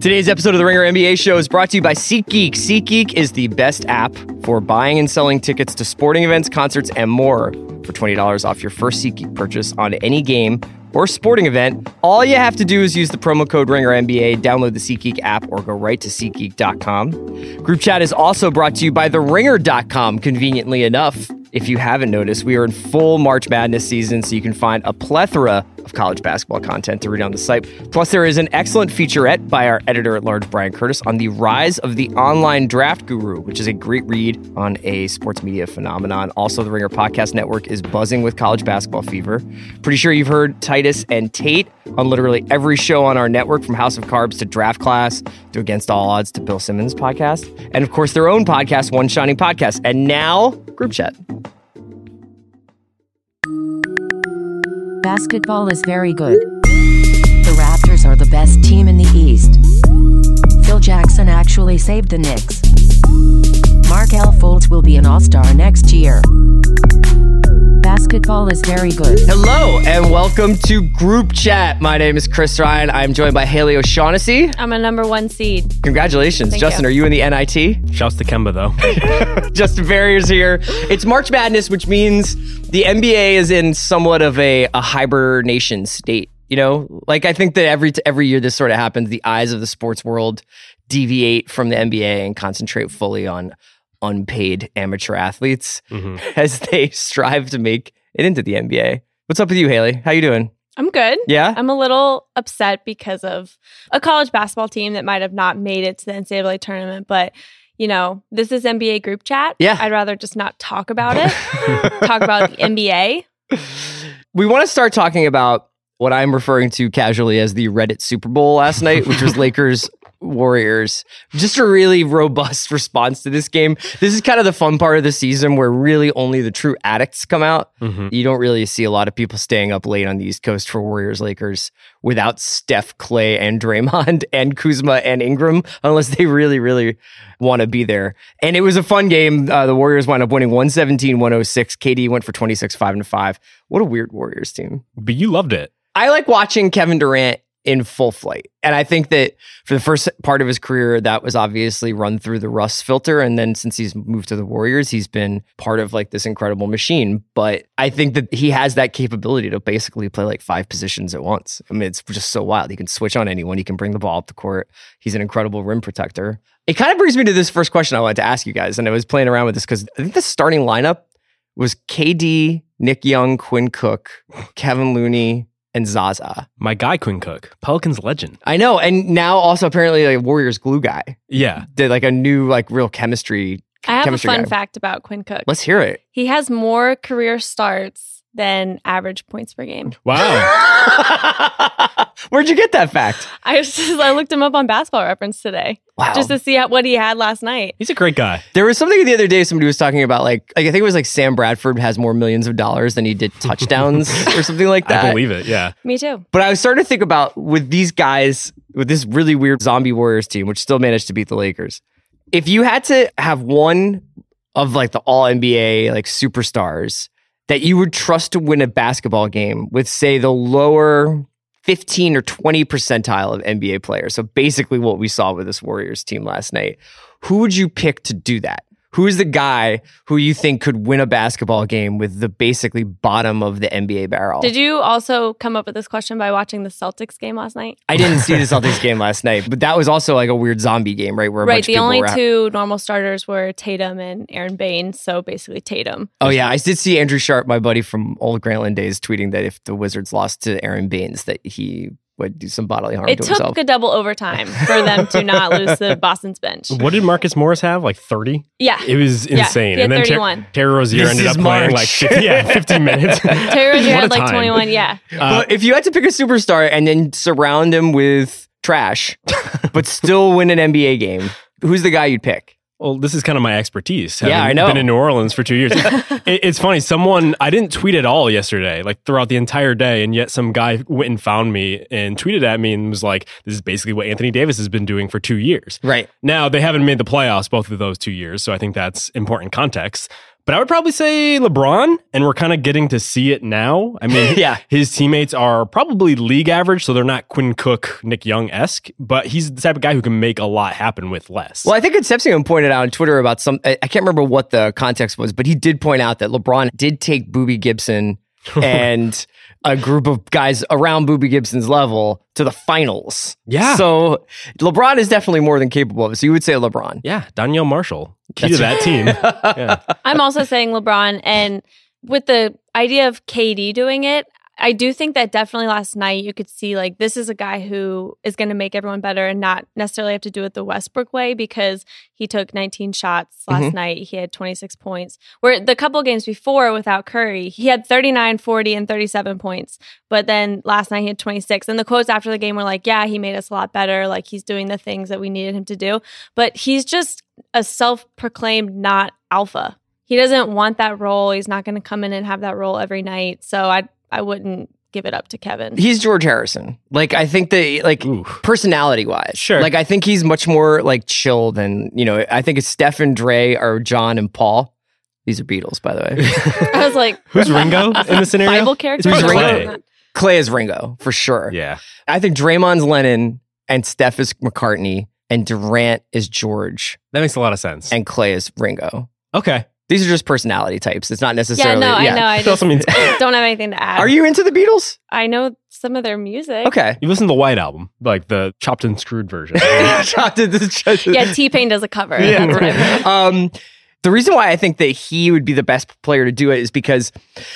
Today's episode of the Ringer NBA Show is brought to you by SeatGeek. SeatGeek is the best app for buying and selling tickets to sporting events, concerts, and more. For $20 off your first SeatGeek purchase on any game or sporting event, all you have to do is use the promo code RINGERNBA, download the SeatGeek app, or go right to SeatGeek.com. Group Chat is also brought to you by TheRinger.com, conveniently enough. If you haven't noticed, we are in full March Madness season, so you can find a plethora of college basketball content to read on the site. Plus, there is an excellent featurette by our editor-at-large, Brian Curtis, on the rise of the online draft guru, which is a great read on a sports media phenomenon. Also, the Ringer Podcast Network is buzzing with college basketball fever. Pretty sure you've heard Titus and Tate on literally every show on our network, from House of Carbs to Draft Class to Against All Odds to Bill Simmons' podcast. And, of course, their own podcast, One Shining Podcast. And now, Group Chat. Basketball is very good. The Raptors are the best team in the East. Phil Jackson actually saved the Knicks. Markelle Fultz will be an all-star next year. Basketball is very good. Hello and welcome to Group Chat. My name is Chris Ryan. I'm joined by Haley O'Shaughnessy. I'm a number one seed. Congratulations. Thank Justin, you. Are you in the NIT? Shouts to Kemba, though. Justin Verrier's here. It's March Madness, which means the NBA is in somewhat of a hibernation state. You know, like I think that every year this sort of happens, the eyes of the sports world deviate from the NBA and concentrate fully on unpaid amateur athletes as they strive to make it into the NBA. What's up with you, Haley? How you doing? I'm good. Yeah? I'm a little upset because of a college basketball team that might have not made it to the NCAA tournament, but you know, this is NBA Group Chat. Yeah. I'd rather just not talk about it. Talk about the NBA. We want to start talking about what I'm referring to casually as the Reddit Super Bowl last night, which was Lakers Warriors. Just a really robust response to this game. This is kind of the fun part of the season where really only the true addicts come out. You don't really see a lot of people staying up late on the East Coast for Warriors Lakers without Steph, Klay, and Draymond, and Kuzma, and Ingram, unless they really, really want to be there. And it was a fun game. The Warriors wound up winning 117-106. KD went for 26, 5-5. What a weird Warriors team. But you loved it. I like watching Kevin Durant in full flight. And I think that for the first part of his career, that was obviously run through the Russ filter. And then since he's moved to the Warriors, he's been part of like this incredible machine. But I think that he has that capability to basically play like five positions at once. I mean, it's just so wild. He can switch on anyone. He can bring the ball up the court. He's an incredible rim protector. It kind of brings me to this first question I wanted to ask you guys. And I was playing around with this because I think the starting lineup was KD, Nick Young, Quinn Cook, Kevin Looney, and Zaza. My guy, Quinn Cook. Pelicans legend. I know. And now also apparently like Warriors glue guy. Yeah. Did like a new like real chemistry. I have chemistry a fun guy. Fact about Quinn Cook. Let's hear it. He has more career starts than average points per game. Wow. Where'd you get that fact? I looked him up on Basketball Reference today. Wow. Just to see what he had last night. He's a great guy. There was something the other day somebody was talking about, like I think it was like Sam Bradford has more millions of dollars than he did touchdowns or something like that. I believe it, yeah. Me too. But I was starting to think about with these guys, with this really weird zombie Warriors team, which still managed to beat the Lakers. If you had to have one of like the all-NBA like superstars that you would trust to win a basketball game with, say, the lower 15 or 20 percentile of NBA players. So basically what we saw with this Warriors team last night. Who would you pick to do that? Who is the guy who you think could win a basketball game with the basically bottom of the NBA barrel? Did you also come up with this question by watching the Celtics game last night? I didn't see the Celtics game last night, but that was also like a weird zombie game, right? Where a bunch of people were out. The only two normal starters were Tatum and Aaron Baines, so basically Tatum. Oh yeah, I did see Andrew Sharp, my buddy from old Grantland days, tweeting that if the Wizards lost to Aaron Baines, that he would do some bodily harm to himself. It took a double overtime for them to not lose the Boston's bench. What did Marcus Morris have? Like 30? Yeah. It was insane. Yeah, and then Terry Rozier ended up playing like 50 minutes. Terry Rozier had like 21, yeah. But if you had to pick a superstar and then surround him with trash, but still win an NBA game, who's the guy you'd pick? Well, this is kind of my expertise. Yeah, I know. Been in New Orleans for 2 years. It's funny. I didn't tweet at all yesterday, like throughout the entire day. And yet some guy went and found me and tweeted at me and was like, this is basically what Anthony Davis has been doing for 2 years. Right. Now, they haven't made the playoffs both of those 2 years. So I think that's important context. But I would probably say LeBron, and we're kind of getting to see it now. I mean, yeah, his teammates are probably league average, so they're not Quinn Cook, Nick Young-esque, but he's the type of guy who can make a lot happen with less. Well, I think Concepcion pointed out on Twitter about some, I can't remember what the context was, but he did point out that LeBron did take Boobie Gibson and a group of guys around Boobie Gibson's level to the finals. Yeah. So LeBron is definitely more than capable of it. So you would say LeBron. Yeah. Danielle Marshall. Key to that team. Yeah. I'm also saying LeBron. And with the idea of KD doing it, I do think that definitely last night you could see like this is a guy who is going to make everyone better and not necessarily have to do it the Westbrook way because he took 19 shots last night. He had 26 points. Where the couple games before without Curry, he had 39, 40, and 37 points. But then last night he had 26. And the quotes after the game were like, yeah, he made us a lot better. Like he's doing the things that we needed him to do. But he's just a self-proclaimed not alpha. He doesn't want that role. He's not going to come in and have that role every night. So I wouldn't give it up to Kevin. He's George Harrison. Like, I think that, like, personality-wise. Sure. Like, I think he's much more, like, chill than, you know, I think it's Steph and Dre or John and Paul. These are Beatles, by the way. I was like... Who's Ringo in the scenario? Bible character? Who's Ringo? Clay is Ringo, for sure. Yeah. I think Draymond's Lennon and Steph is McCartney and Durant is George. That makes a lot of sense. And Clay is Ringo. Okay. These are just personality types. It's not necessarily... Yeah, no, yeah. I know. I just don't have anything to add. Are you into the Beatles? I know some of their music. Okay. You listen to the White Album, like the chopped and screwed version. Yeah, T-Pain does a cover. Yeah. The reason why I think that he would be the best player to do it is because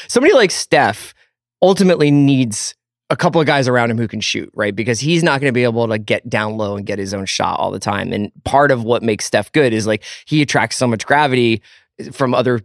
somebody like Steph ultimately needs a couple of guys around him who can shoot, right? Because he's not going to be able to get down low and get his own shot all the time. And part of what makes Steph good is like he attracts so much gravity from other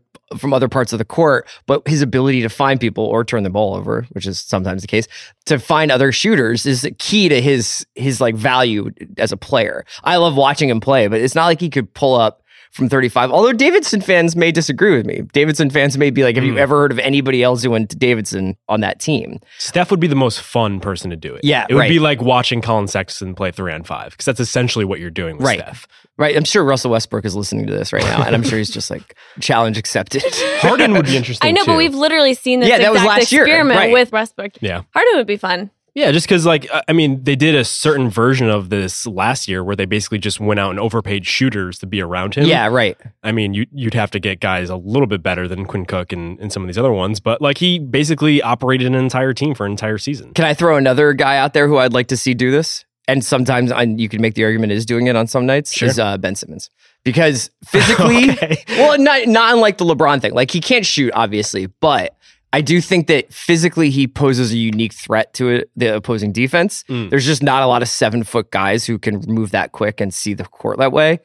parts of the court, but his ability to find people or turn the ball over, which is sometimes the case, to find other shooters is key to his like value as a player. I love watching him play, but it's not like he could pull up from 35. Although Davidson fans may disagree with me. Davidson fans may be like, have you ever heard of anybody else who went to Davidson on that team? Steph would be the most fun person to do it. Yeah, it would be like watching Colin Sexton play 3-on-5 because that's essentially what you're doing with Steph. Right. I'm sure Russell Westbrook is listening to this right now, and I'm sure he's just like, challenge accepted. Harden would be interesting, I know, too. But we've literally seen this exact experiment with Westbrook. Yeah. Harden would be fun. Yeah, just because, like, I mean, they did a certain version of this last year where they basically just went out and overpaid shooters to be around him. Yeah, right. I mean, you'd have to get guys a little bit better than Quinn Cook and some of these other ones, but, like, he basically operated an entire team for an entire season. Can I throw another guy out there who I'd like to see do this? And sometimes you could make the argument is doing it on some nights, sure, is Ben Simmons. Because physically, well, not unlike the LeBron thing. Like, he can't shoot, obviously, but... I do think that physically he poses a unique threat to the opposing defense. There's just not a lot of 7-foot guys who can move that quick and see the court that way.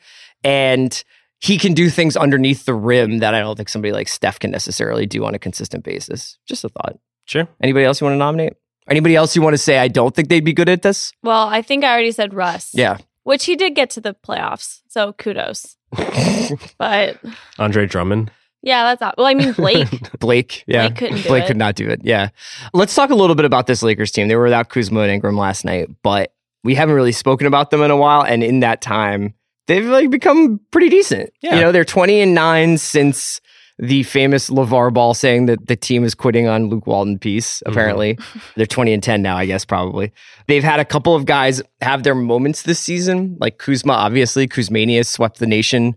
And he can do things underneath the rim that I don't think somebody like Steph can necessarily do on a consistent basis. Just a thought. Sure. Anybody else you want to nominate? Anybody else you want to say I don't think they'd be good at this? Well, I think I already said Russ. Yeah. Which he did get to the playoffs. So kudos. But Andre Drummond. Yeah, that's not... Well, I mean, Blake. Yeah. Blake could not do it. Yeah. Let's talk a little bit about this Lakers team. They were without Kuzma and Ingram last night, but we haven't really spoken about them in a while. And in that time, they've like become pretty decent. Yeah. You know, they're 20-9 since the famous LeVar Ball saying that the team is quitting on Luke Walton piece, apparently. They're 20-10 now, I guess, probably. They've had a couple of guys have their moments this season, like Kuzma, obviously. Kuzmania swept the nation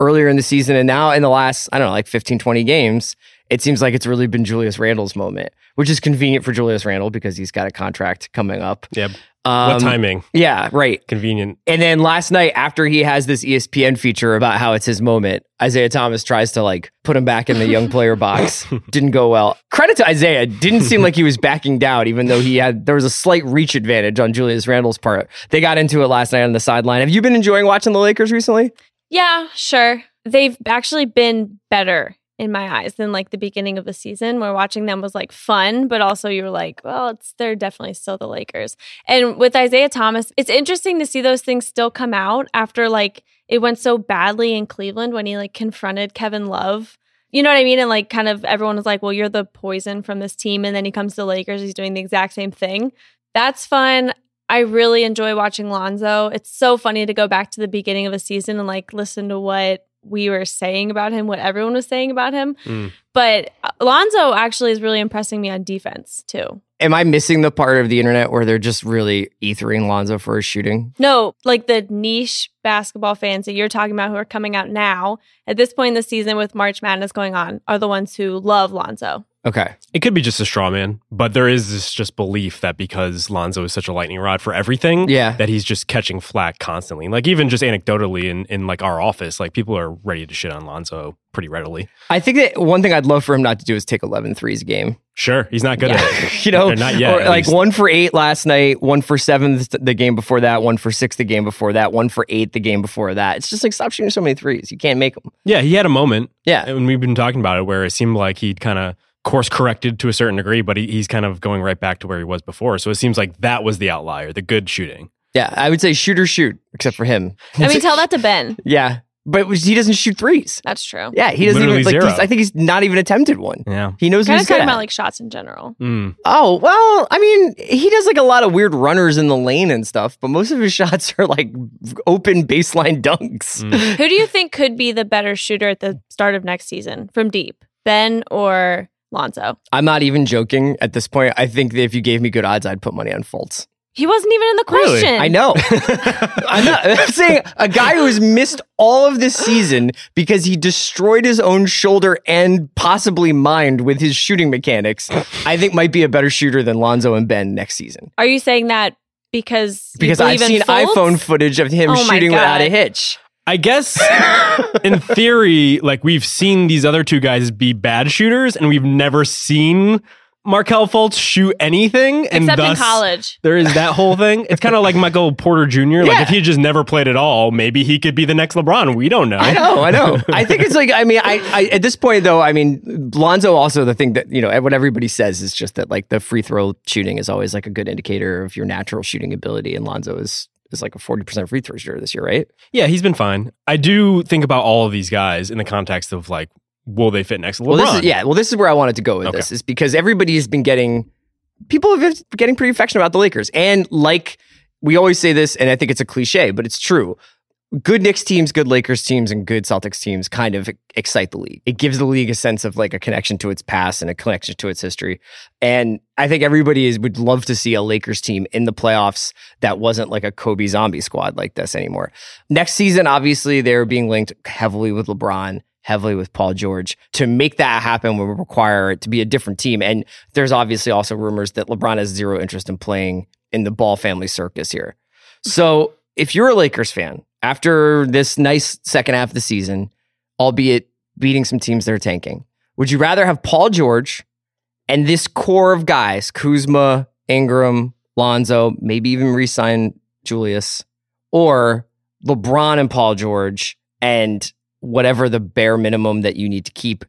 earlier in the season, and now in the last, I don't know, like 15, 20 games, it seems like it's really been Julius Randle's moment, which is convenient for Julius Randle because he's got a contract coming up. Yep. What timing? Yeah, right. Convenient. And then last night, after he has this ESPN feature about how it's his moment, Isaiah Thomas tries to like put him back in the young player box. Didn't go well. Credit to Isaiah. Didn't seem like he was backing down, even though there was a slight reach advantage on Julius Randle's part. They got into it last night on the sideline. Have you been enjoying watching the Lakers recently? Yeah, sure. They've actually been better in my eyes than like the beginning of the season where watching them was like fun, but also you were like, well, they're definitely still the Lakers. And with Isaiah Thomas, it's interesting to see those things still come out after like it went so badly in Cleveland when he like confronted Kevin Love. You know what I mean? And like kind of everyone was like, well, you're the poison from this team. And then he comes to the Lakers. He's doing the exact same thing. That's fun. I really enjoy watching Lonzo. It's so funny to go back to the beginning of a season and like listen to what we were saying about him, what everyone was saying about him. But Lonzo actually is really impressing me on defense, too. Am I missing the part of the internet where they're just really ethering Lonzo for his shooting? No, like the niche basketball fans that you're talking about who are coming out now, at this point in the season with March Madness going on, are the ones who love Lonzo. Okay. It could be just a straw man, but there is this just belief that because Lonzo is such a lightning rod for everything, that he's just catching flack constantly. Like even just anecdotally in like our office, like people are ready to shit on Lonzo pretty readily. I think that one thing I'd love for him not to do is take 11 threes a game. Sure, he's not good at it. You know, not yet, or like least. 1 for 8 last night, 1 for 7 the game before that, 1 for 6 the game before that, 1 for 8 the game before that. It's just like, stop shooting so many threes. You can't make them. Yeah, he had a moment. Yeah. And we've been talking about it where it seemed like he'd kind of course corrected to a certain degree, but he's kind of going right back to where he was before. So it seems like that was the outlier, the good shooting. Yeah, I would say shoot or shoot, except for him. I mean, tell that to Ben. Yeah. But he doesn't shoot threes. That's true. Yeah, he doesn't even, like, I think he's not even attempted one. Yeah. He knows what he's talking about, like, shots in general. Oh, well, I mean, he does, like, a lot of weird runners in the lane and stuff, but most of his shots are, like, open baseline dunks. Who do you think could be the better shooter at the start of next season from deep? Ben or Lonzo? I'm not even joking at this point. I think that if you gave me good odds, I'd put money on Fultz. He wasn't even in the question. Really? I know. I'm saying a guy who's missed all of this season because he destroyed his own shoulder and possibly mind with his shooting mechanics, I think might be a better shooter than Lonzo and Ben next season. Are you saying that because I've seen Fultz? iPhone footage of him shooting without a hitch? I guess in theory, like we've seen these other two guys be bad shooters and we've never seen Markelle Fultz shoot anything, and except thus, in college. There is that whole thing. It's kind of like Michael Porter Jr. Yeah. Like if he just never played at all, maybe he could be the next LeBron. We don't know. I know. I think it's like, I mean, I at this point though, I mean, Lonzo also, the thing that, you know, what everybody says is just that like the free throw shooting is always like a good indicator of your natural shooting ability, and Lonzo is like a 40% free throw shooter this year, right? Yeah, he's been fine. I do think about all of these guys in the context of like, will they fit next to LeBron? Well, this is where I wanted to go with this, is because everybody's been getting... People have been getting pretty affectionate about the Lakers. And like, we always say this, and I think it's a cliche, but it's true. Good Knicks teams, good Lakers teams, and good Celtics teams kind of excite the league. It gives the league a sense of like a connection to its past and a connection to its history. And I think everybody would love to see a Lakers team in the playoffs that wasn't like a Kobe zombie squad like this anymore. Next season, obviously, they're being linked heavily with LeBron, heavily with Paul George. To make that happen would require it to be a different team. And there's obviously also rumors that LeBron has zero interest in playing in the Ball family circus here. So if you're a Lakers fan, after this nice second half of the season, albeit beating some teams that are tanking, would you rather have Paul George and this core of guys, Kuzma, Ingram, Lonzo, maybe even re-sign Julius, or LeBron and Paul George and whatever the bare minimum that you need to keep,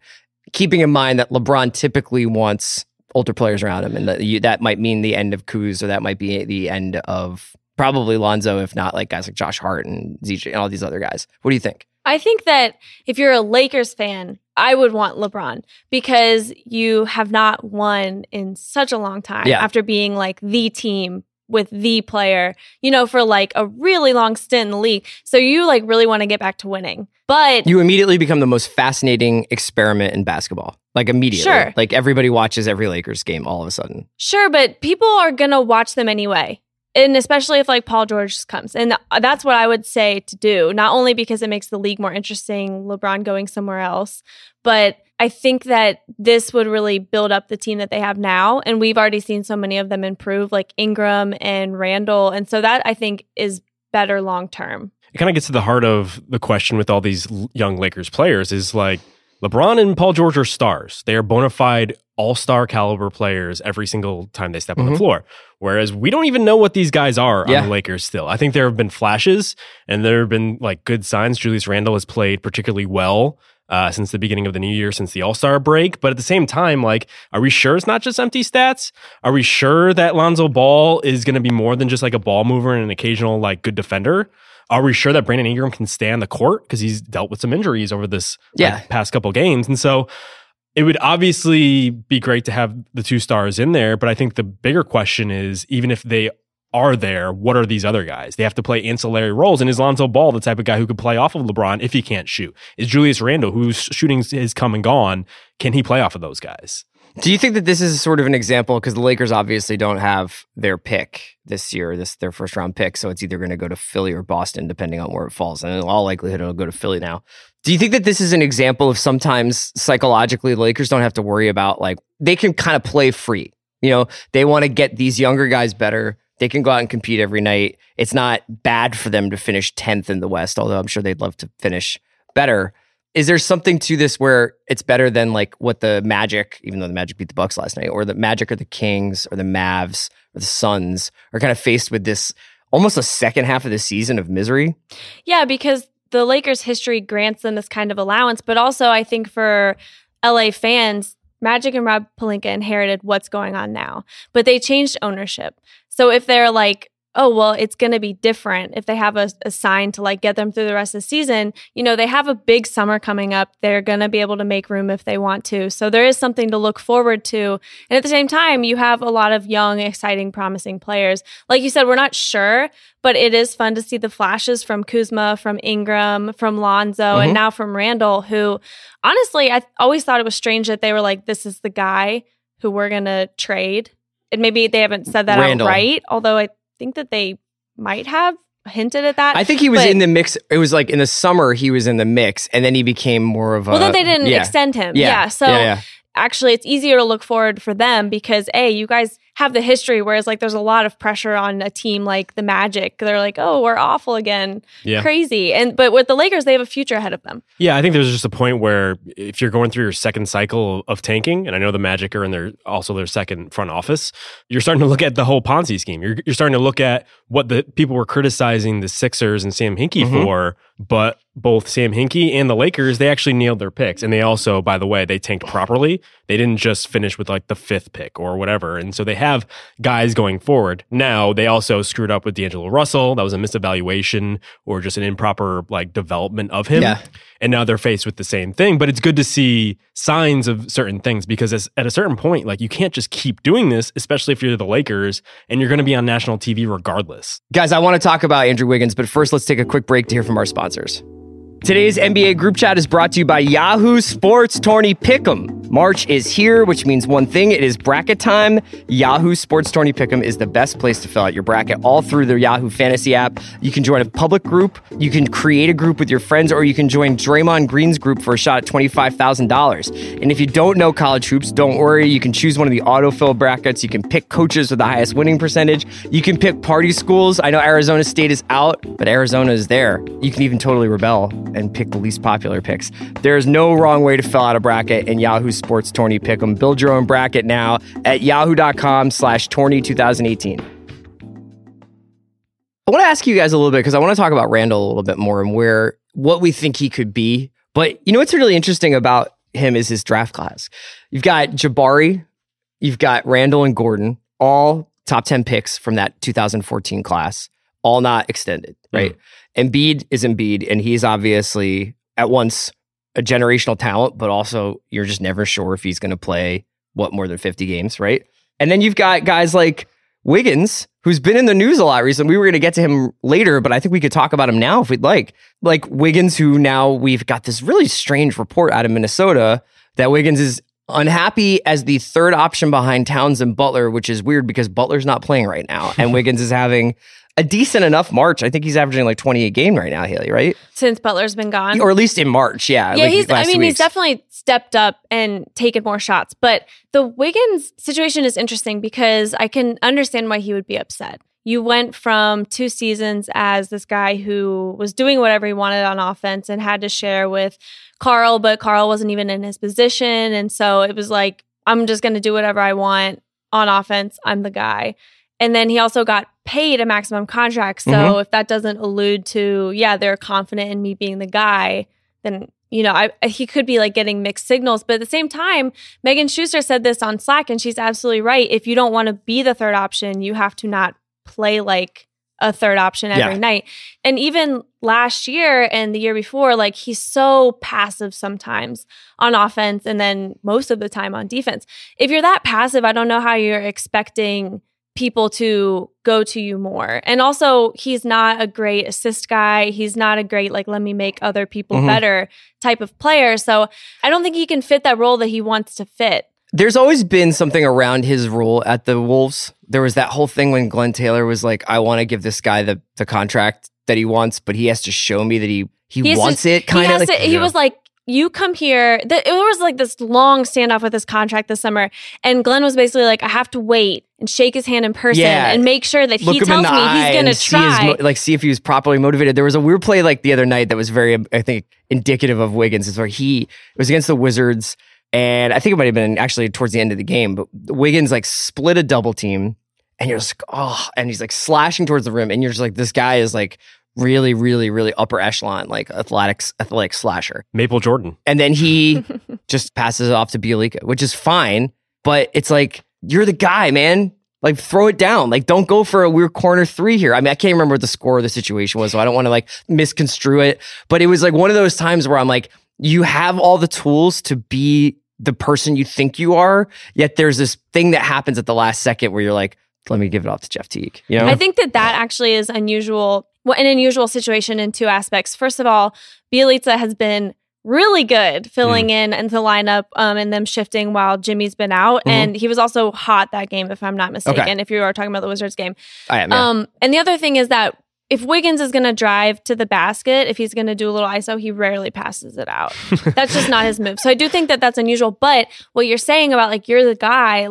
keeping in mind that LeBron typically wants older players around him, and that might mean the end of Kuz, or that might be the end of probably Lonzo, if not like guys like Josh Hart and ZJ and all these other guys. What do you think? I think that if you're a Lakers fan, I would want LeBron because you have not won in such a long time after being like the team with the player, you know, for like a really long stint in the league. So you like really want to get back to winning. But you immediately become the most fascinating experiment in basketball. Like immediately. Sure. Like everybody watches every Lakers game all of a sudden. Sure, but people are going to watch them anyway. And especially if like Paul George comes. And that's what I would say to do. Not only because it makes the league more interesting, LeBron going somewhere else, but I think that this would really build up the team that they have now. And we've already seen so many of them improve, like Ingram and Randle. And so that, I think, is better long-term. It kind of gets to the heart of the question with all these young Lakers players is like, LeBron and Paul George are stars. They are bona fide all-star caliber players every single time they step on the floor. Whereas we don't even know what these guys are on the Lakers still. I think there have been flashes and there have been like good signs. Julius Randle has played particularly well since the beginning of the new year, since the All-Star break. But at the same time, like, are we sure it's not just empty stats? Are we sure that Lonzo Ball is going to be more than just like a ball mover and an occasional like good defender? Are we sure that Brandon Ingram can stay on the court? Because he's dealt with some injuries over this past couple games. And so it would obviously be great to have the two stars in there. But I think the bigger question is, even if they are there? What are these other guys? They have to play ancillary roles. And is Lonzo Ball the type of guy who could play off of LeBron if he can't shoot? Is Julius Randle, whose shooting is come and gone, can he play off of those guys? Do you think that this is sort of an example, because the Lakers obviously don't have their pick this year, their first round pick, so it's either going to go to Philly or Boston, depending on where it falls, and in all likelihood it'll go to Philly now. Do you think that this is an example of sometimes psychologically the Lakers don't have to worry about, like, they can kind of play free? You know, they want to get these younger guys better. They can go out and compete every night. It's not bad for them to finish 10th in the West, although I'm sure they'd love to finish better. Is there something to this where it's better than like what the Magic, even though the Magic beat the Bucks last night, or the Magic or the Kings or the Mavs or the Suns are kind of faced with this almost a second half of the season of misery? Yeah, because the Lakers' history grants them this kind of allowance. But also I think for LA fans, Magic and Rob Pelinka inherited what's going on now, but they changed ownership. So if they're like, oh, well, it's going to be different, if they have a sign to like get them through the rest of the season, you know, they have a big summer coming up. They're going to be able to make room if they want to. So there is something to look forward to. And at the same time, you have a lot of young, exciting, promising players. Like you said, we're not sure, but it is fun to see the flashes from Kuzma, from Ingram, from Lonzo, and now from Randall, who honestly, I always thought it was strange that they were like, this is the guy who we're going to trade. And maybe they haven't said that outright, although I think that they might have hinted at that. I think he was in the mix. It was like in the summer he was in the mix, and then he became more of a... Well, then they didn't extend him. So actually it's easier to look forward for them because, A, you guys have the history, whereas like there's a lot of pressure on a team like the Magic. They're like, oh, we're awful again. Yeah. Crazy. But with the Lakers, they have a future ahead of them. Yeah, I think there's just a point where if you're going through your second cycle of tanking, and I know the Magic are in their second front office, you're starting to look at the whole Ponzi scheme. You're starting to look at what the people were criticizing the Sixers and Sam Hinkie for, but both Sam Hinkie and the Lakers, they actually nailed their picks. And they also, by the way, they tanked properly. They didn't just finish with like the fifth pick or whatever. And so they have guys going forward. Now, they also screwed up with D'Angelo Russell. That was a misevaluation or just an improper like development of him. Yeah. And now they're faced with the same thing. But it's good to see signs of certain things, because at a certain point, like, you can't just keep doing this, especially if you're the Lakers and you're going to be on national TV regardless. Guys, I want to talk about Andrew Wiggins, but first let's take a quick break to hear from our sponsors. Today's NBA group chat is brought to you by Yahoo Sports Tourney Pick'em. March is here, which means one thing. It is bracket time. Yahoo Sports Tourney Pick'em is the best place to fill out your bracket all through their Yahoo Fantasy app. You can join a public group, you can create a group with your friends, or you can join Draymond Green's group for a shot at $25,000. And if you don't know college hoops, don't worry. You can choose one of the autofill brackets. You can pick coaches with the highest winning percentage. You can pick party schools. I know Arizona State is out, but Arizona is there. You can even totally rebel and pick the least popular picks. There is no wrong way to fill out a bracket in Yahoo Sports Tourney Pick'em. Build your own bracket now at yahoo.com/tourney2018. I want to ask you guys a little bit, because I want to talk about Randall a little bit more and what we think he could be. But you know what's really interesting about him is his draft class. You've got Jabari, you've got Randall and Gordon, all top 10 picks from that 2014 class, all not extended, right? Embiid is Embiid, and he's obviously at once a generational talent, but also you're just never sure if he's going to play, more than 50 games, right? And then you've got guys like Wiggins, who's been in the news a lot recently. We were going to get to him later, but I think we could talk about him now if we'd like. Like Wiggins, who now we've got this really strange report out of Minnesota that Wiggins is unhappy as the third option behind Towns and Butler, which is weird because Butler's not playing right now, and Wiggins is having a decent enough March. I think he's averaging like 20 a game right now, Haley, right? Since Butler's been gone. Or at least in March, yeah. Yeah, he's definitely stepped up and taken more shots. But the Wiggins situation is interesting because I can understand why he would be upset. You went from two seasons as this guy who was doing whatever he wanted on offense and had to share with Karl, but Karl wasn't even in his position. And so it was like, I'm just going to do whatever I want on offense. I'm the guy. And then he also got paid a maximum contract. So if that doesn't allude to, they're confident in me being the guy, then, you know, he could be like getting mixed signals. But at the same time, Megan Schuster said this on Slack, and she's absolutely right. If you don't want to be the third option, you have to not play like a third option every night. And even last year and the year before, like, he's so passive sometimes on offense and then most of the time on defense. If you're that passive, I don't know how you're expecting people to go to you more. And also, he's not a great assist guy. He's not a great, like, let me make other people better type of player. So I don't think he can fit that role that he wants to fit. There's always been something around his role at the Wolves. There was that whole thing when Glenn Taylor was like, I want to give this guy the contract that he wants, but he has to show me that he wants to, it. Kind of. Like, he was like, you come here. It was like this long standoff with his contract this summer. And Glenn was basically like, I have to wait and shake his hand in person and make sure that he tells me he's going to try. See if he was properly motivated. There was a weird play like the other night that was very, I think, indicative of Wiggins. It's where it was against the Wizards. And I think it might have been actually towards the end of the game, but Wiggins split a double team, and you're just like, oh, and he's slashing towards the rim, and you're just like, this guy is really, really, really upper echelon, athletic slasher. Maple Jordan. And then he just passes it off to Bjelica, which is fine, but it's like, you're the guy, man. Throw it down. Don't go for a weird corner three here. I mean, I can't remember what the score of the situation was, so I don't want to misconstrue it, but it was one of those times where I'm like, you have all the tools to be the person you think you are, yet there's this thing that happens at the last second where you're like, let me give it off to Jeff Teague. You know? I think that actually is unusual. Well, an unusual situation in two aspects. First of all, Bjelica has been really good filling in the lineup and them shifting while Jimmy's been out. And he was also hot that game, if I'm not mistaken, if you are talking about the Wizards game. I am, yeah. And the other thing is that if Wiggins is going to drive to the basket, if he's going to do a little ISO, he rarely passes it out. That's just not his move. So I do think that that's unusual. But what you're saying about you're the guy,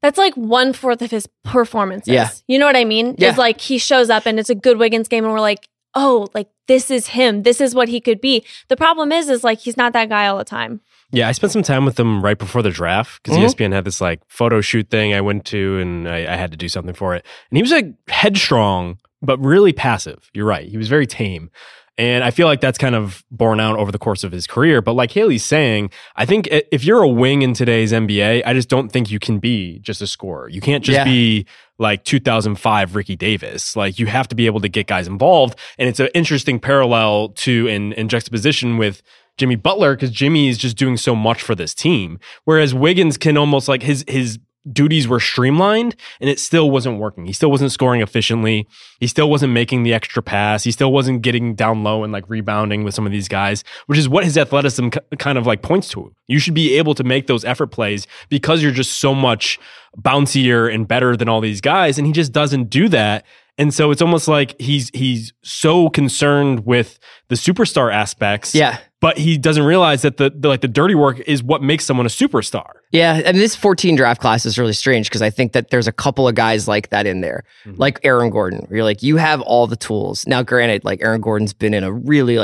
that's 1/4 of his performances. Yeah. You know what I mean? Yeah. It's he shows up and it's a good Wiggins game and we're like, oh, this is him. This is what he could be. The problem is he's not that guy all the time. Yeah, I spent some time with him right before the draft because ESPN had this photo shoot thing I went to and I had to do something for it. And he was headstrong, but really passive. You're right. He was very tame. And I feel that's kind of borne out over the course of his career. But Haley's saying, I think if you're a wing in today's NBA, I just don't think you can be just a scorer. You can't just be 2005 Ricky Davis. You have to be able to get guys involved. And it's an interesting parallel to in juxtaposition with Jimmy Butler, because Jimmy is just doing so much for this team. Whereas Wiggins can almost his duties were streamlined and it still wasn't working. He still wasn't scoring efficiently. He still wasn't making the extra pass. He still wasn't getting down low and rebounding with some of these guys, which is what his athleticism kind of points to. You should be able to make those effort plays because you're just so much bouncier and better than all these guys. And he just doesn't do that. And so it's almost like he's so concerned with the superstar aspects. Yeah. But he doesn't realize that the dirty work is what makes someone a superstar. Yeah, and this 14 draft class is really strange because I think that there's a couple of guys like that in there, like Aaron Gordon, where you're you have all the tools. Now, granted, Aaron Gordon's been in a really,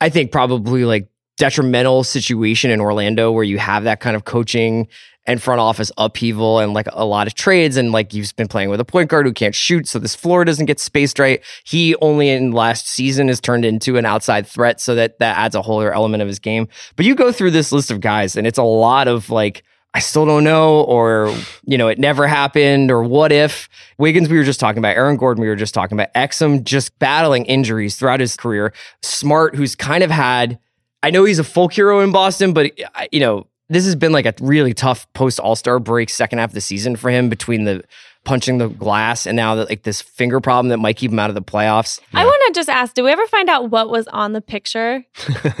I think probably, detrimental situation in Orlando where you have that kind of coaching and front office upheaval and a lot of trades and you've been playing with a point guard who can't shoot, so this floor doesn't get spaced right. He only in last season has turned into an outside threat, so that adds a whole other element of his game. But you go through this list of guys and it's a lot of I still don't know, or it never happened, or what if. Wiggins, we were just talking about. Aaron Gordon, we were just talking about. Exum just battling injuries throughout his career. Smart, who's kind of had, I know he's a folk hero in Boston, but this has been a really tough post-All-Star break second half of the season for him between the punching the glass and now that this finger problem that might keep him out of the playoffs. Yeah. I want to just ask, do we ever find out what was on the picture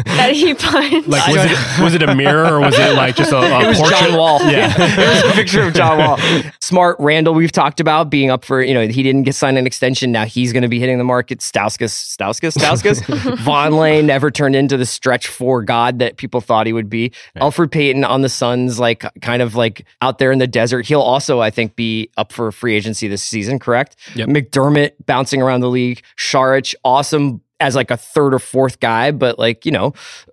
that he punched? Was it a mirror or was it just a it was portrait? John Wall. Yeah. It was a picture of John Wall. Smart, Randall, we've talked about being up for, he didn't get signed an extension. Now he's going to be hitting the market. Stauskas. Vonleh never turned into the stretch for God that people thought he would be. Right. Elfrid Payton on the Suns, out there in the desert. He'll also, I think, be up for free agency this season, correct? Yep. McDermott bouncing around the league. Šarić, awesome as a third or fourth guy, but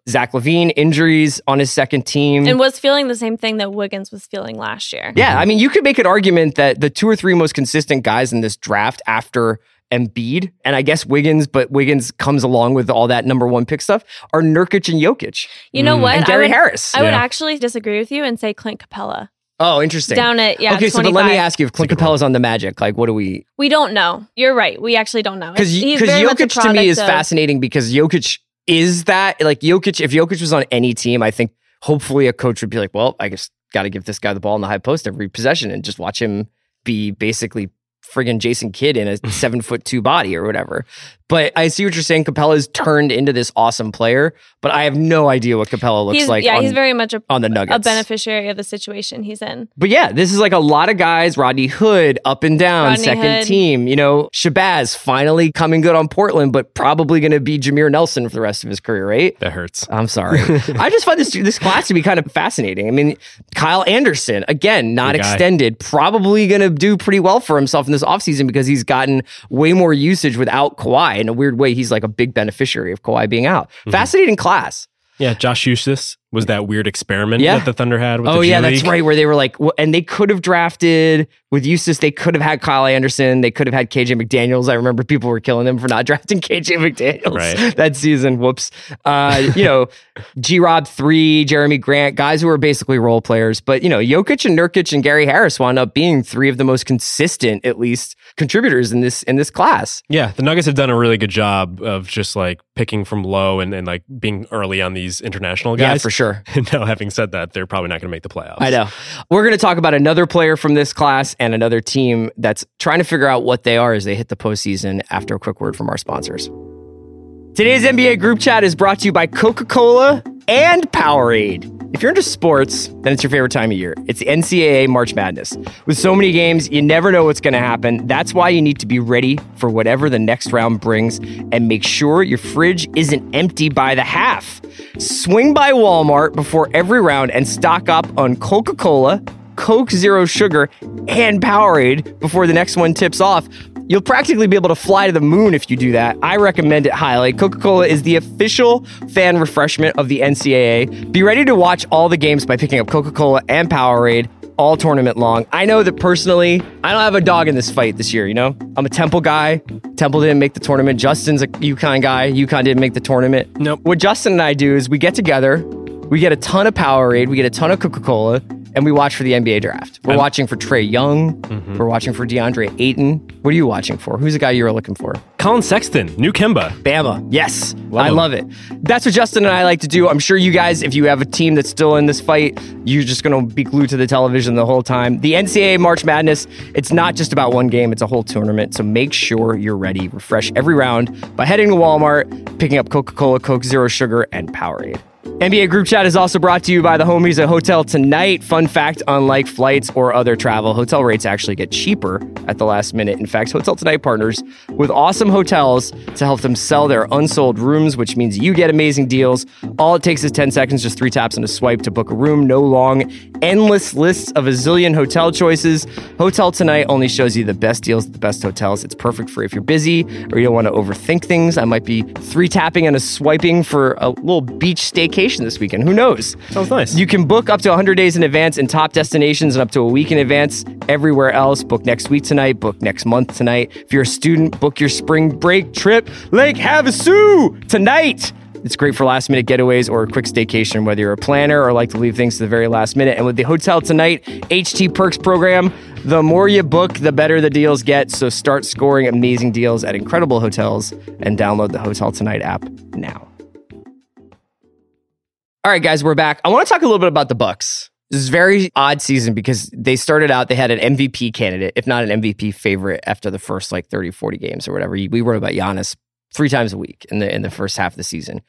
Zach LaVine, injuries on his second team. And was feeling the same thing that Wiggins was feeling last year. Yeah, I mean, you could make an argument that the two or three most consistent guys in this draft after Embiid, and I guess Wiggins, but Wiggins comes along with all that number one pick stuff, are Nurkic and Jokic. You know what? And Gary Harris. I would actually disagree with you and say Clint Capela. Oh, interesting. Down at, okay, 25. So but let me ask you, if Clint Capela's on the Magic, what do we... We don't know. You're right. We actually don't know. Because Jokic to me is fascinating because Jokic is that. If Jokic was on any team, I think hopefully a coach would be well, I guess got to give this guy the ball in the high post every possession and just watch him be basically friggin' Jason Kidd in a 7'2" body or whatever. But I see what you're saying. Capela's turned into this awesome player, but I have no idea what Capela looks like. Yeah, he's very much on the Nuggets, a beneficiary of the situation he's in. But yeah, this is like a lot of guys, Rodney Hood, up and down, second team. You know, Shabazz finally coming good on Portland, but probably going to be Jameer Nelson for the rest of his career, right? That hurts. I'm sorry. I just find this class to be kind of fascinating. I mean, Kyle Anderson, again, not extended, probably going to do pretty well for himself in this offseason because he's gotten way more usage without Kawhi. In a weird way, he's like a big beneficiary of Kawhi being out. Mm-hmm. Fascinating class. Yeah, Josh Eustace was that weird experiment that the Thunder had with the G League. That's right, where they were like, well, and they could have drafted with Eustace, they could have had Kyle Anderson, they could have had KJ McDaniels. I remember people were killing them for not drafting KJ McDaniels that season. Whoops. You know, G-Rob 3, Jeremy Grant, guys who were basically role players. But, you know, Jokic and Nurkic and Gary Harris wound up being three of the most consistent, at least, contributors in this class. Yeah, the Nuggets have done a really good job of just, like, picking from low and like, being early on these international guys. Yeah, for sure. Now, having said that, they're probably not going to make the playoffs. I know. We're going to talk about another player from this class and another team that's trying to figure out what they are as they hit the postseason after a quick word from our sponsors. Today's NBA group chat is brought to you by Coca-Cola and Powerade. If you're into sports, then it's your favorite time of year. It's the NCAA March Madness. With so many games, you never know what's going to happen. That's why you need to be ready for whatever the next round brings and make sure your fridge isn't empty by the half. Swing by Walmart before every round and stock up on Coca-Cola, Coke Zero Sugar, and Powerade before the next one tips off. You'll practically be able to fly to the moon if you do that. I recommend it highly. Coca-Cola is the official fan refreshment of the NCAA. Be ready to watch all the games by picking up Coca-Cola and Powerade all tournament long. I know that personally, I don't have a dog in this fight this year, you know? I'm a Temple guy. Temple didn't make the tournament. Justin's a UConn guy. UConn didn't make the tournament. Nope. What Justin and I do is we get together, we get a ton of Powerade, we get a ton of Coca-Cola, and we watch for the NBA draft. We're watching for Trae Young. Mm-hmm. We're watching for DeAndre Ayton. What are you watching for? Who's the guy you were looking for? Colin Sexton, new Kemba. Bama. Yes. Love him. Love it. That's what Justin and I like to do. I'm sure you guys, if you have a team that's still in this fight, you're just going to be glued to the television the whole time. The NCAA March Madness, it's not just about one game. It's a whole tournament. So make sure you're ready. Refresh every round by heading to Walmart, picking up Coca-Cola, Coke Zero Sugar, and Powerade. NBA Group Chat is also brought to you by the homies at Hotel Tonight. Fun fact, unlike flights or other travel, hotel rates actually get cheaper at the last minute. In fact, Hotel Tonight partners with awesome hotels to help them sell their unsold rooms, which means you get amazing deals. All it takes is 10 seconds, just 3 taps and a swipe to book a room. No long, endless lists of a zillion hotel choices. Hotel Tonight only shows you the best deals at the best hotels. It's perfect for if you're busy or you don't want to overthink things. I might be 3 tapping and a swiping for a little beach staycation this weekend. Who knows? Sounds nice. You can book up to 100 days in advance in top destinations and up to a week in advance everywhere else. Book next week tonight. Book next month tonight. If you're a student, book your spring break trip. Lake Havasu tonight. It's great for last minute getaways or a quick staycation, whether you're a planner or like to leave things to the very last minute. And with the Hotel Tonight HT Perks program, the more you book, the better the deals get. So start scoring amazing deals at incredible hotels and download the Hotel Tonight app now. All right, guys, we're back. I want to talk a little bit about the Bucks. This is a very odd season because they started out, they had an MVP candidate, if not an MVP favorite after the first like 30, 40 games or whatever. We wrote about Giannis 3 times a week in the first half of the season.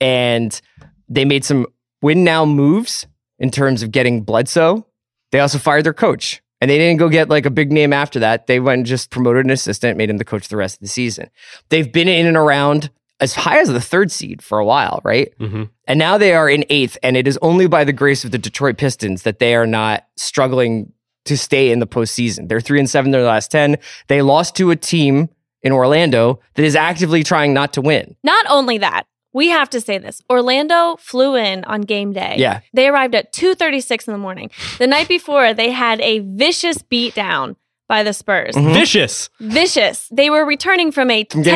And they made some win now moves in terms of getting Bledsoe. They also fired their coach. And they didn't go get like a big name after that. They went and just promoted an assistant, made him the coach the rest of the season. They've been in and around as high as the 3rd seed for a while, right? Mm-hmm. And now they are in 8th, and it is only by the grace of the Detroit Pistons that they are not struggling to stay in the postseason. They're 3-7 their last 10. They lost to a team in Orlando that is actively trying not to win. Not only that, we have to say this. Orlando flew in on game day. Yeah. They arrived at 2:36 in the morning. The night before, they had a vicious beatdown by the Spurs. Mm-hmm. Vicious. They were returning from a 10-day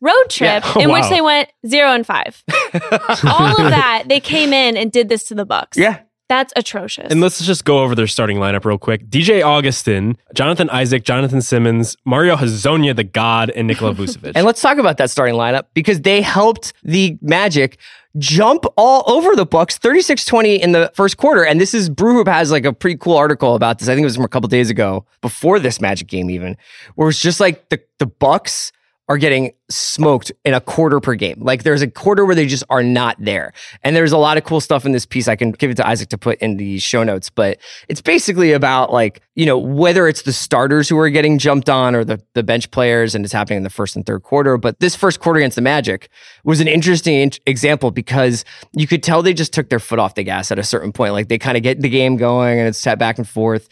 road trip which they went 0-5. All of that, they came in and did this to the Bucks. Yeah. That's atrocious. And let's just go over their starting lineup real quick. DJ Augustin, Jonathan Isaac, Jonathan Simmons, Mario Hezonja, the God, and Nikola Vucevic. And let's talk about that starting lineup because they helped the Magic jump all over the Bucks, 36-20 in the first quarter. And this is, Brewhoop has like a pretty cool article about this. I think it was from a couple days ago, before this Magic game even, where it's just like the Bucks are getting smoked in a quarter per game. Like there's a quarter where they just are not there. And there's a lot of cool stuff in this piece. I can give it to Isaac to put in the show notes, but it's basically about like, you know, whether it's the starters who are getting jumped on or the bench players, and it's happening in the first and third quarter. But this first quarter against the Magic was an interesting example because you could tell they just took their foot off the gas at a certain point. Like they kind of get the game going and it's set back and forth.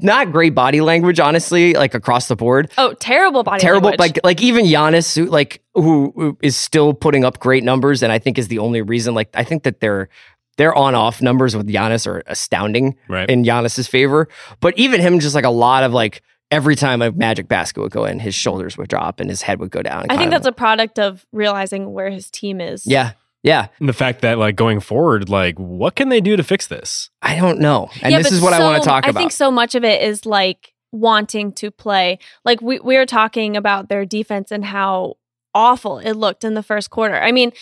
Not great body language, honestly, like across the board. Oh, terrible body language. Terrible, like even Giannis, who is still putting up great numbers, and I think is the only reason. Like I think that their on-off numbers with Giannis are astounding, right, in Giannis's favor. But even him, just like a lot of like every time a Magic basket would go in, his shoulders would drop and his head would go down. I think that's a product of realizing where his team is. Yeah. Yeah. And the fact that, like, going forward, like, what can they do to fix this? I don't know. And yeah, this is what I want to talk about. I think so much of it is like wanting to play. Like we were talking about their defense and how awful it looked in the first quarter. I mean,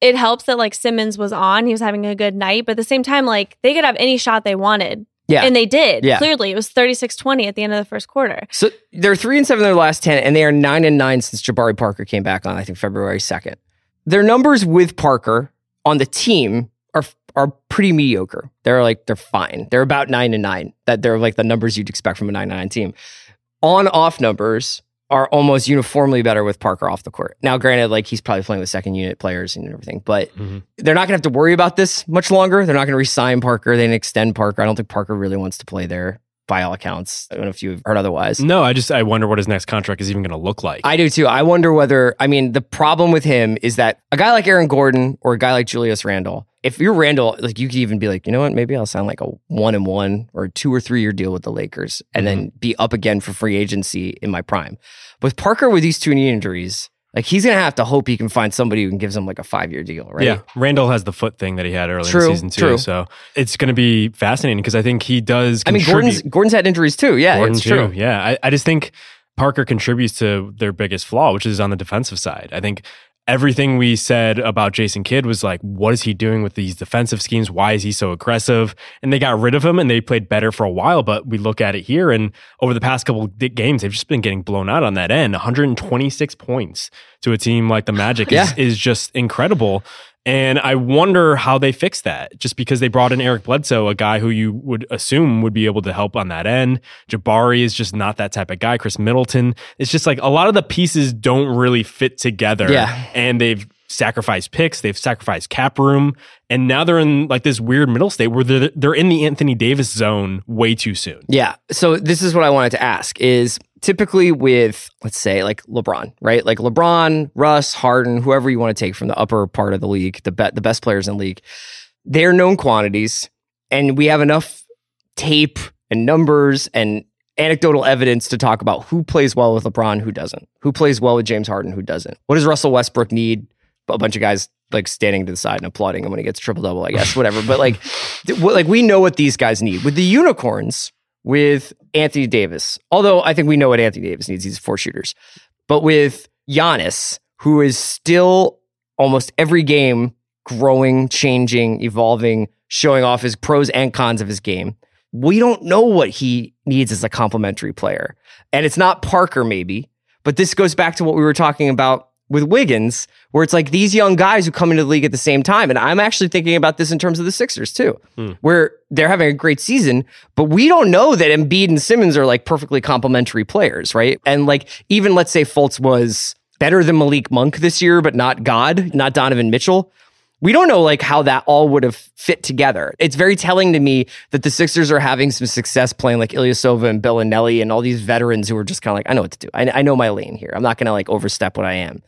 it helps that like Simmons was on, he was having a good night, but at the same time, like they could have any shot they wanted. Yeah. And they did. Yeah. Clearly, it was 36-20 at the end of the first quarter. So they're 3-7 in their last 10, and they are 9-9 since Jabari Parker came back on, I think, February 2nd. Their numbers with Parker on the team are pretty mediocre. They're fine. They're about 9-9. That they're like the numbers you'd expect from a 9-9 team. On-off numbers are almost uniformly better with Parker off the court. Now, granted, like he's probably playing with second unit players and everything, but they're not going to have to worry about this much longer. They're not going to re-sign Parker. They didn't extend Parker. I don't think Parker really wants to play there, by all accounts. I don't know if you've heard otherwise. No, I wonder what his next contract is even going to look like. I do too. I wonder whether, I mean, the problem with him is that a guy like Aaron Gordon or a guy like Julius Randle, if you're Randle, like you could even be like, you know what, maybe I'll sign like a 1-and-1 or a 2 or 3 year deal with the Lakers and then be up again for free agency in my prime. But with Parker, with these two knee injuries, like he's going to have to hope he can find somebody who can give him like a 5-year deal, right? Yeah, Randle has the foot thing that he had early in season 2, so it's going to be fascinating because I think he does contribute. I mean, Gordon's had injuries too, yeah, Gordon it's true. Yeah, I just think Parker contributes to their biggest flaw, which is on the defensive side. I think everything we said about Jason Kidd was like, what is he doing with these defensive schemes? Why is he so aggressive? And they got rid of him and they played better for a while, but we look at it here and over the past couple of games, they've just been getting blown out on that end. 126 points to a team like the Magic is just incredible. And I wonder how they fix that, just because they brought in Eric Bledsoe, a guy who you would assume would be able to help on that end. Jabari is just not that type of guy. Chris Middleton. It's just like a lot of the pieces don't really fit together. Yeah. And they've sacrificed picks. They've sacrificed cap room. And now they're in like this weird middle state where they're in the Anthony Davis zone way too soon. Yeah. So this is what I wanted to ask is, typically with, let's say, like LeBron, right? Like LeBron, Russ, Harden, whoever you want to take from the upper part of the league, the best players in the league, they're known quantities, and we have enough tape and numbers and anecdotal evidence to talk about who plays well with LeBron, who doesn't, who plays well with James Harden, who doesn't. What does Russell Westbrook need? A bunch of guys like standing to the side and applauding him when he gets triple-double, I guess, whatever. But like we know what these guys need. With the unicorns, with Anthony Davis, although I think we know what Anthony Davis needs, he's 4 shooters. But with Giannis, who is still almost every game growing, changing, evolving, showing off his pros and cons of his game, we don't know what he needs as a complementary player. And it's not Parker maybe, but this goes back to what we were talking about with Wiggins, where it's like these young guys who come into the league at the same time. And I'm actually thinking about this in terms of the Sixers too, where they're having a great season, but we don't know that Embiid and Simmons are like perfectly complementary players, right? And like, even let's say Fultz was better than Malik Monk this year, but not God, not Donovan Mitchell. We don't know like how that all would have fit together. It's very telling to me that the Sixers are having some success playing like Ilyasova and Bellinelli and all these veterans who are just kind of like, I know what to do. I know my lane here. I'm not going to like overstep what I am.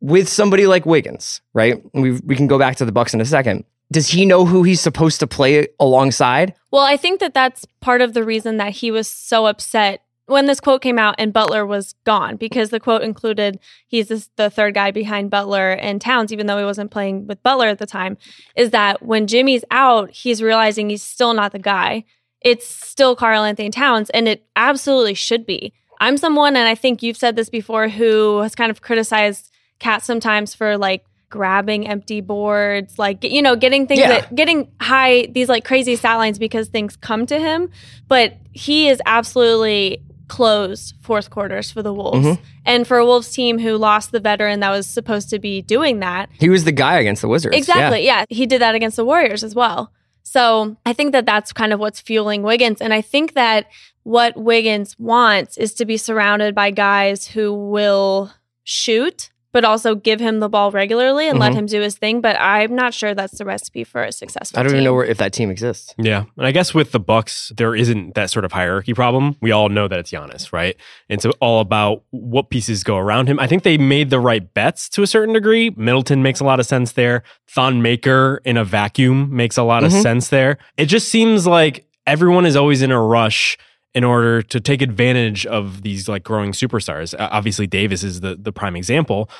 With somebody like Wiggins, right? We can go back to the Bucks in a second. Does he know who he's supposed to play alongside? Well, I think that that's part of the reason that he was so upset when this quote came out and Butler was gone, because the quote included he's the third guy behind Butler and Towns, even though he wasn't playing with Butler at the time, is that when Jimmy's out, he's realizing he's still not the guy. It's still Karl-Anthony Towns, and it absolutely should be. I'm someone, and I think you've said this before, who has kind of criticized Kat sometimes for like grabbing empty boards, like, you know, getting things that getting high, these like crazy stat lines because things come to him. But he is absolutely closed fourth quarters for the Wolves. Mm-hmm. And for a Wolves team who lost the veteran that was supposed to be doing that. He was the guy against the Wizards. Exactly. Yeah. He did that against the Warriors as well. So I think that that's kind of what's fueling Wiggins. And I think that what Wiggins wants is to be surrounded by guys who will shoot, but also give him the ball regularly and let him do his thing. But I'm not sure that's the recipe for a successful team. I don't even know where, if that team exists. Yeah. And I guess with the Bucks, there isn't that sort of hierarchy problem. We all know that it's Giannis, right? And so all about what pieces go around him. I think they made the right bets to a certain degree. Middleton makes a lot of sense there. Thon Maker in a vacuum makes a lot of sense there. It just seems like everyone is always in a rush in order to take advantage of these like growing superstars. Obviously, Davis is the prime example.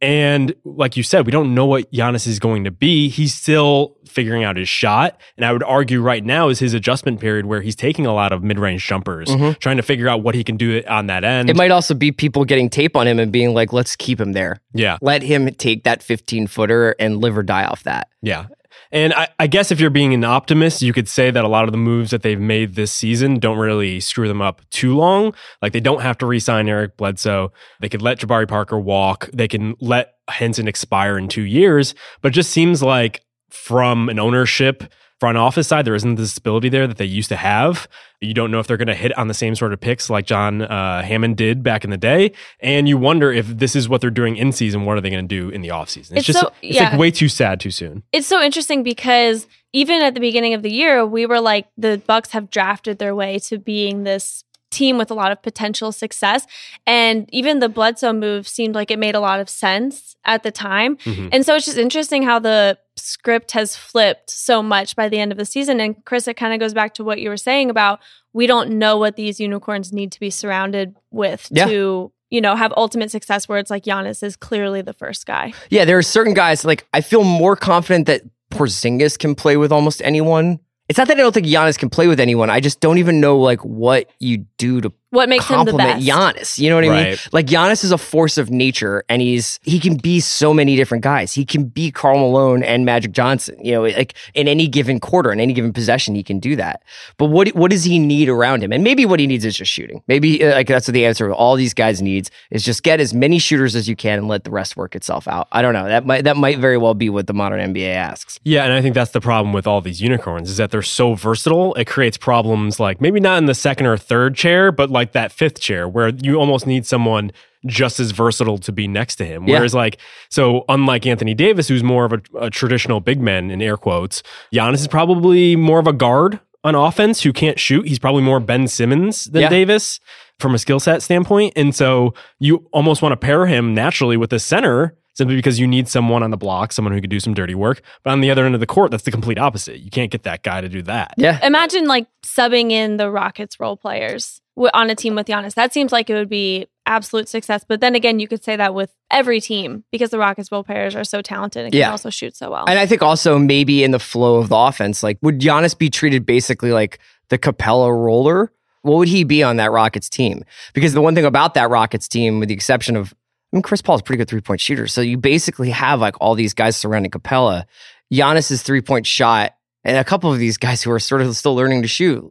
And like you said, we don't know what Giannis is going to be. He's still figuring out his shot. And I would argue right now is his adjustment period where he's taking a lot of mid-range jumpers, trying to figure out what he can do on that end. It might also be people getting tape on him and being like, let's keep him there. Yeah. Let him take that 15-footer and live or die off that. Yeah. And I guess if you're being an optimist, you could say that a lot of the moves that they've made this season don't really screw them up too long. Like they don't have to re-sign Eric Bledsoe. They could let Jabari Parker walk. They can let Henson expire in 2 years. But it just seems like from an ownership front office side, there isn't the stability there that they used to have. You don't know if they're going to hit on the same sort of picks like John Hammond did back in the day. And you wonder if this is what they're doing in season, what are they going to do in the offseason? It's like way too sad too soon. It's so interesting because even at the beginning of the year, we were like, the Bucks have drafted their way to being this team with a lot of potential success. And even the Bledsoe move seemed like it made a lot of sense at the time. Mm-hmm. And so it's just interesting how the script has flipped so much by the end of the season. And Chris, it kind of goes back to what you were saying about we don't know what these unicorns need to be surrounded with to, you know, have ultimate success where it's like Giannis is clearly the first guy. Yeah, there are certain guys, like I feel more confident that Porzingis can play with almost anyone. It's not that I don't think Giannis can play with anyone. I just don't even know like what you do to what makes compliment him the best. Giannis. You know what I mean? Like Giannis is a force of nature, and he can be so many different guys. He can be Karl Malone and Magic Johnson. You know, like in any given quarter, in any given possession, he can do that. But what does he need around him? And maybe what he needs is just shooting. Maybe like that's what the answer all these guys needs is just get as many shooters as you can and let the rest work itself out. I don't know. That might very well be what the modern NBA asks. Yeah, and I think that's the problem with all these unicorns is that they're so versatile. It creates problems like maybe not in the second or third chair, but like that fifth chair where you almost need someone just as versatile to be next to him. Whereas like, so unlike Anthony Davis, who's more of a traditional big man in air quotes, Giannis is probably more of a guard on offense who can't shoot. He's probably more Ben Simmons than Davis from a skill set standpoint. And so you almost want to pair him naturally with a center simply because you need someone on the block, someone who could do some dirty work. But on the other end of the court, that's the complete opposite. You can't get that guy to do that. Yeah. Imagine like subbing in the Rockets role players on a team with Giannis. That seems like it would be absolute success. But then again, you could say that with every team because the Rockets role players are so talented and can also shoot so well. And I think also maybe in the flow of the offense, like would Giannis be treated basically like the Capela roller? What would he be on that Rockets team? Because the one thing about that Rockets team, with the exception of Chris Paul's a pretty good three-point shooter. So you basically have like all these guys surrounding Capela, Giannis's three-point shot, and a couple of these guys who are sort of still learning to shoot.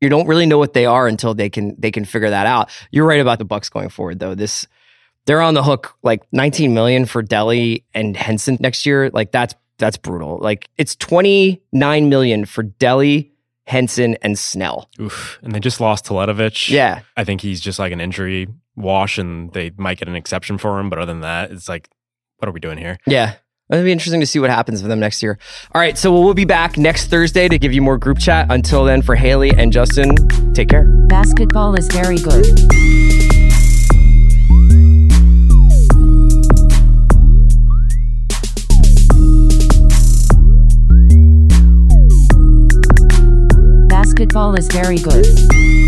You don't really know what they are until they can figure that out. You're right about the Bucks going forward, though. They're on the hook like $19 million for Delly and Henson next year. Like that's brutal. Like it's $29 million for Delly, Henson, and Snell. Oof. And they just lost Toledovich. Yeah. I think he's just like an injury wash, and they might get an exception for him. But other than that, it's like, what are we doing here? Yeah. It'll be interesting to see what happens with them next year. All right, so we'll be back next Thursday to give you more group chat. Until then, for Haley and Justin, take care. Basketball is very good. Basketball is very good.